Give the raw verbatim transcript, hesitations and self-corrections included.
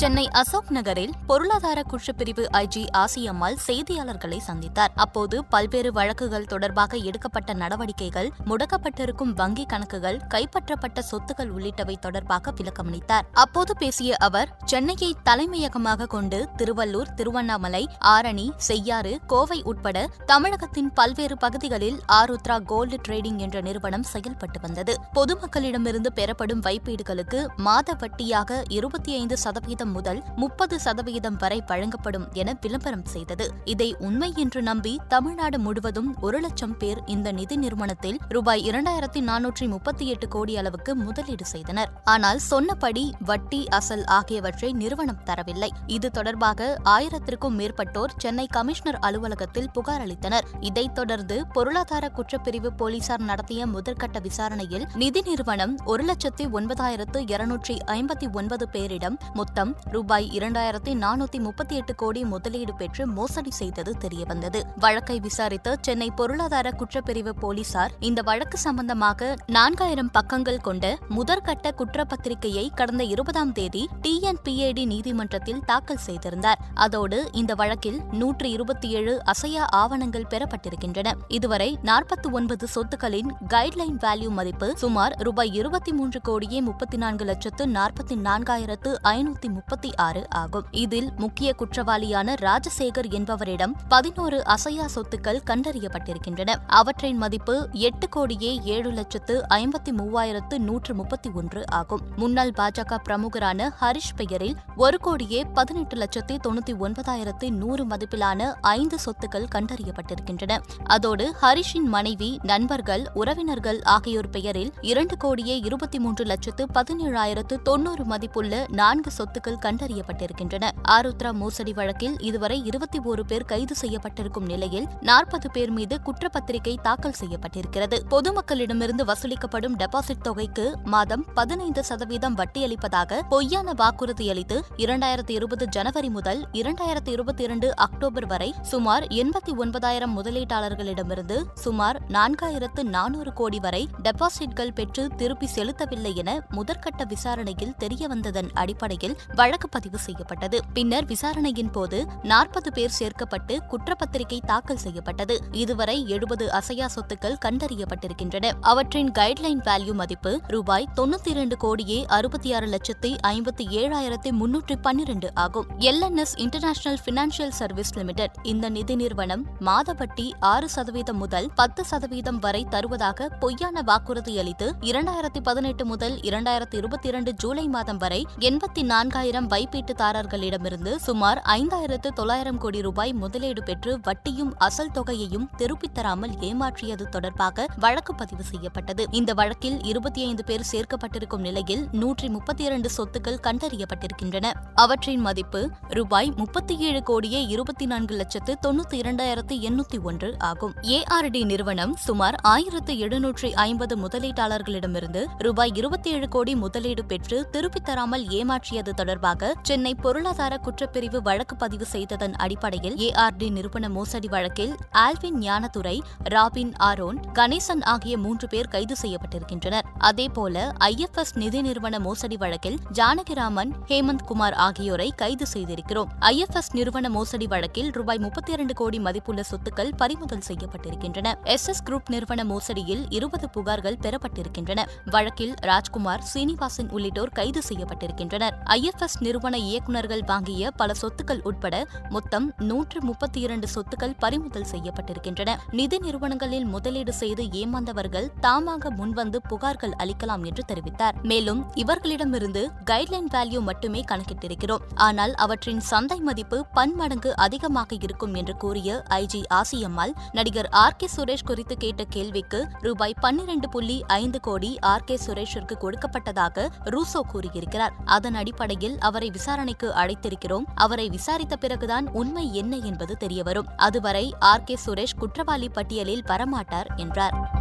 சென்னை அசோக் நகரில் பொருளாதார குற்றப்பிரிவு ஐஜி ஆசியம்மாள் செய்தியாளர்களை சந்தித்தார். அப்போது பல்வேறு வழக்குகள் தொடர்பாக எடுக்கப்பட்ட நடவடிக்கைகள், முடக்கப்பட்டிருக்கும் வங்கிக் கணக்குகள், கைப்பற்றப்பட்ட சொத்துக்கள் உள்ளிட்டவை தொடர்பாக விளக்கமளித்தார். அப்போது பேசிய அவர், சென்னையை தலைமையகமாக கொண்டு திருவள்ளூர், திருவண்ணாமலை, ஆரணி, செய்யாறு, கோவை உட்பட தமிழகத்தின் பல்வேறு பகுதிகளில் ஆருத்ரா கோல்டு ட்ரேடிங் என்ற நிறுவனம் செயல்பட்டு வந்தது. பொதுமக்களிடமிருந்து பெறப்படும் வைப்பீடுகளுக்கு மாத வட்டியாக இருபத்தி ஐந்து சதவீதம் முதல் முப்பது சதவீதம் வரை வழங்கப்படும் என விளம்பரம் செய்தது. இதை உண்மை என்று நம்பி தமிழ்நாடு முழுவதும் ஒரு லட்சம் பேர் இந்த நிதி நிறுவனத்தில் ரூபாய் இரண்டாயிரத்தி நானூற்றி முப்பத்தி எட்டு கோடி அளவுக்கு முதலீடு செய்தனர். ஆனால் சொன்னபடி வட்டி, அசல் ஆகியவற்றை நிறுவனம் தரவில்லை. இது தொடர்பாக ஆயிரத்திற்கும் மேற்பட்டோர் சென்னை கமிஷனர் அலுவலகத்தில் புகார் அளித்தனர். இதைத் தொடர்ந்து பொருளாதார குற்றப்பிரிவு போலீசார் நடத்திய முதற்கட்ட விசாரணையில் நிதி நிறுவனம் ஒரு லட்சத்தி ஒன்பதாயிரத்து இருநூற்றி ஐம்பத்தி ஒன்பது பேரிடம் மொத்தம் ரூபாய் இரண்டாயிரத்தி நானூத்தி முப்பத்தி எட்டு கோடி முதலீடு பெற்று மோசடி செய்தது தெரியவந்தது. வழக்கை விசாரித்த சென்னை பொருளாதார குற்றப்பிரிவு போலீசார் இந்த வழக்கு சம்பந்தமாக நான்காயிரம் பக்கங்கள் கொண்ட முதற்கட்ட குற்றப்பத்திரிகையை கடந்த இருபதாம் தேதி டிஎன்பிஏடி நீதிமன்றத்தில் தாக்கல் செய்திருந்தார். அதோடு இந்த வழக்கில் நூற்று இருபத்தி ஏழு அசையா ஆவணங்கள் பெறப்பட்டிருக்கின்றன. இதுவரை நாற்பத்தி ஒன்பது சொத்துக்களின் கைட்லைன் வேல்யூ மதிப்பு சுமார் ரூபாய் இருபத்தி மூன்று கோடியே முப்பத்தி நான்கு லட்சத்து நாற்பத்தி நான்காயிரத்து ஐநூத்தி முப்பத்தி ஆறு ஆகும். இதில் முக்கிய குற்றவாளியான ராஜசேகர் என்பவரிடம் பதினோரு அசையா சொத்துக்கள் கண்டறியப்பட்டிருக்கின்றன. அவற்றின் மதிப்பு எட்டு கோடியே ஏழு லட்சத்து ஐம்பத்தி மூவாயிரத்து நூற்று முப்பத்தி ஒன்று ஆகும். முன்னாள் பாஜக பிரமுகரான ஹரிஷ் பெயரில் ஒரு கோடியே பதினெட்டு லட்சத்து தொண்ணூத்தி ஒன்பதாயிரத்து நூறு மதிப்பிலான ஐந்து சொத்துக்கள் கண்டறியப்பட்டிருக்கின்றன. அதோடு ஹரிஷின் மனைவி, நண்பர்கள், உறவினர்கள் ஆகியோர் பெயரில் இரண்டு கோடியே இருபத்தி மூன்று லட்சத்து பதினேழாயிரத்து தொன்னூறு மதிப்புள்ள நான்கு சொத்து கண்டறியப்பட்டிருக்கின்றன. ஆருத்ரா மோசடி வழக்கில் இதுவரை இருபத்தி ஒரு பேர் கைது செய்யப்பட்டிருக்கும் நிலையில் நாற்பது பேர் மீது குற்றப்பத்திரிகை தாக்கல் செய்யப்பட்டிருக்கிறது. பொதுமக்களிடமிருந்து வசூலிக்கப்படும் டெபாசிட் தொகைக்கு மாதம் பதினைந்து சதவீதம் வட்டியளிப்பதாக பொய்யான வாக்குறுதியளித்து இரண்டாயிரத்தி இருபது ஜனவரி முதல் இரண்டாயிரத்தி இருபத்தி இரண்டு அக்டோபர் வரை சுமார் எண்பத்தி ஒன்பதாயிரம் முதலீட்டாளர்களிடமிருந்து சுமார் நான்காயிரத்து நானூறு கோடி வரை டெபாசிட்கள் பெற்று திருப்பி செலுத்தவில்லை என முதற்கட்ட விசாரணையில் தெரியவந்ததன் அடிப்படையில் வழக்கு பதிவு செய்யப்பட்டது. பின்னர் விசாரணையின் போது நாற்பது பேர் சேர்க்கப்பட்டு குற்றப்பத்திரிகை தாக்கல் செய்யப்பட்டது. இதுவரை எழுபது அசையா சொத்துக்கள் கண்டறியப்பட்டிருக்கின்றன. அவற்றின் கைட்லைன் வேல்யூ மதிப்பு ரூபாய் தொண்ணூத்தி இரண்டு கோடியே அறுபத்தி ஆறு லட்சத்தி ஐம்பத்தி ஏழாயிரத்தி முன்னூற்றி பன்னிரண்டு ஆகும். L international financial service limited இந்த நிதி நிறுவனம் மாதவட்டி ஆறு சதவீதம் முதல் பத்து சதவீதம் வரை தருவதாக பொய்யான வாக்குறுதியளித்து இரண்டாயிரத்தி பதினெட்டு முதல் இரண்டாயிரத்தி இருபத்தி இரண்டு ஜூலை மாதம் வரை எண்பத்தி நான்கு ஆயிரம் வைப்பீட்டுதாரர்களிடமிருந்து சுமார் ஐந்தாயிரத்து தொள்ளாயிரம் கோடி ரூபாய் முதலீடு பெற்று வட்டியும் அசல் தொகையையும் திருப்பித் தராமல் ஏமாற்றியது தொடர்பாக வழக்கு பதிவு செய்யப்பட்டது. இந்த வழக்கில் இருபத்தி ஐந்து பேர் சேர்க்கப்பட்டிருக்கும் நிலையில் நூற்றி முப்பத்தி இரண்டு சொத்துக்கள் கண்டறியப்பட்டிருக்கின்றன. அவற்றின் மதிப்பு ரூபாய் முப்பத்தி ஏழு கோடியே இருபத்தி நான்கு லட்சத்து தொண்ணூத்தி இரண்டாயிரத்து எண்ணூத்தி ஒன்று ஆகும். ஏ ஆர்டி நிறுவனம் சுமார் ஆயிரத்து எழுநூற்றி ஐம்பது முதலீட்டாளர்களிடமிருந்து ரூபாய் இருபத்தி ஏழு கோடி முதலீடு பெற்று திருப்பித் தராமல் ஏமாற்றியது தொடர்பாக சென்னை பொருளாதார குற்றப்பிரிவு வழக்கு பதிவு செய்ததன் அடிப்படையில் ஏ ஆர்டி நிறுவன மோசடி வழக்கில் Alvin Gnanadurai, robin Aaron, Ganesan ஆகிய மூன்று பேர் கைது செய்யப்பட்டிருக்கின்றனர். அதேபோல ஐ எஃப் எஸ் நிதி நிறுவன மோசடி வழக்கில் ஜானகிராமன், ஹேமந்த் குமார் ஆகியோரை கைது செய்திருக்கிறோம். ஐ எஃப் எஸ் நிறுவன மோசடி வழக்கில் ரூபாய் முப்பத்தி இரண்டு கோடி மதிப்புள்ள சொத்துக்கள் பறிமுதல் செய்யப்பட்டிருக்கின்றன. எஸ் எஸ் குரூப் நிறுவன மோசடியில் இருபது புகார்கள் பெறப்பட்டிருக்கின்றன. வழக்கில் ராஜ்குமார், சீனிவாசன் உள்ளிட்டோர் கைது செய்யப்பட்டிருக்கின்றனர். ஐ எஃப் எஸ் நிறுவன இயக்குநர்கள் வாங்கிய பல சொத்துக்கள் உட்பட மொத்தம் நூற்று முப்பத்தி இரண்டு சொத்துக்கள் பறிமுதல் செய்யப்பட்டிருக்கின்றன. நிதி நிறுவனங்களில் முதலீடு செய்து ஏமாந்தவர்கள் தாமாக முன்வந்து புகார்கள் அளிக்கலாம் என்று தெரிவித்தார். மேலும் இவர்களிடமிருந்து கைட்லைன் வேல்யூ மட்டுமே கணக்கிட்டிருக்கிறோம், ஆனால் அவற்றின் சந்தை மதிப்பு பன்மடங்கு அதிகமாக இருக்கும் என்று கூறிய ஐஜி ஆசியம்மாள் நடிகர் ஆர் சுரேஷ் குறித்து கேட்ட கேள்விக்கு ரூபாய் பன்னிரண்டு புள்ளி ஐந்து கோடி ஆர் கே சுரேஷிற்கு கொடுக்கப்பட்டதாக ரூசோ கூறியிருக்கிறார். அதன் அடிப்படையில் அவரை விசாரணைக்கு அழைத்திருக்கிறோம். அவரை விசாரித்த பிறகுதான் உண்மை என்ன என்பது தெரியவரும். அதுவரை ஆர் கே சுரேஷ் குற்றவாளி பட்டியலில் வரமாட்டார் என்றார்.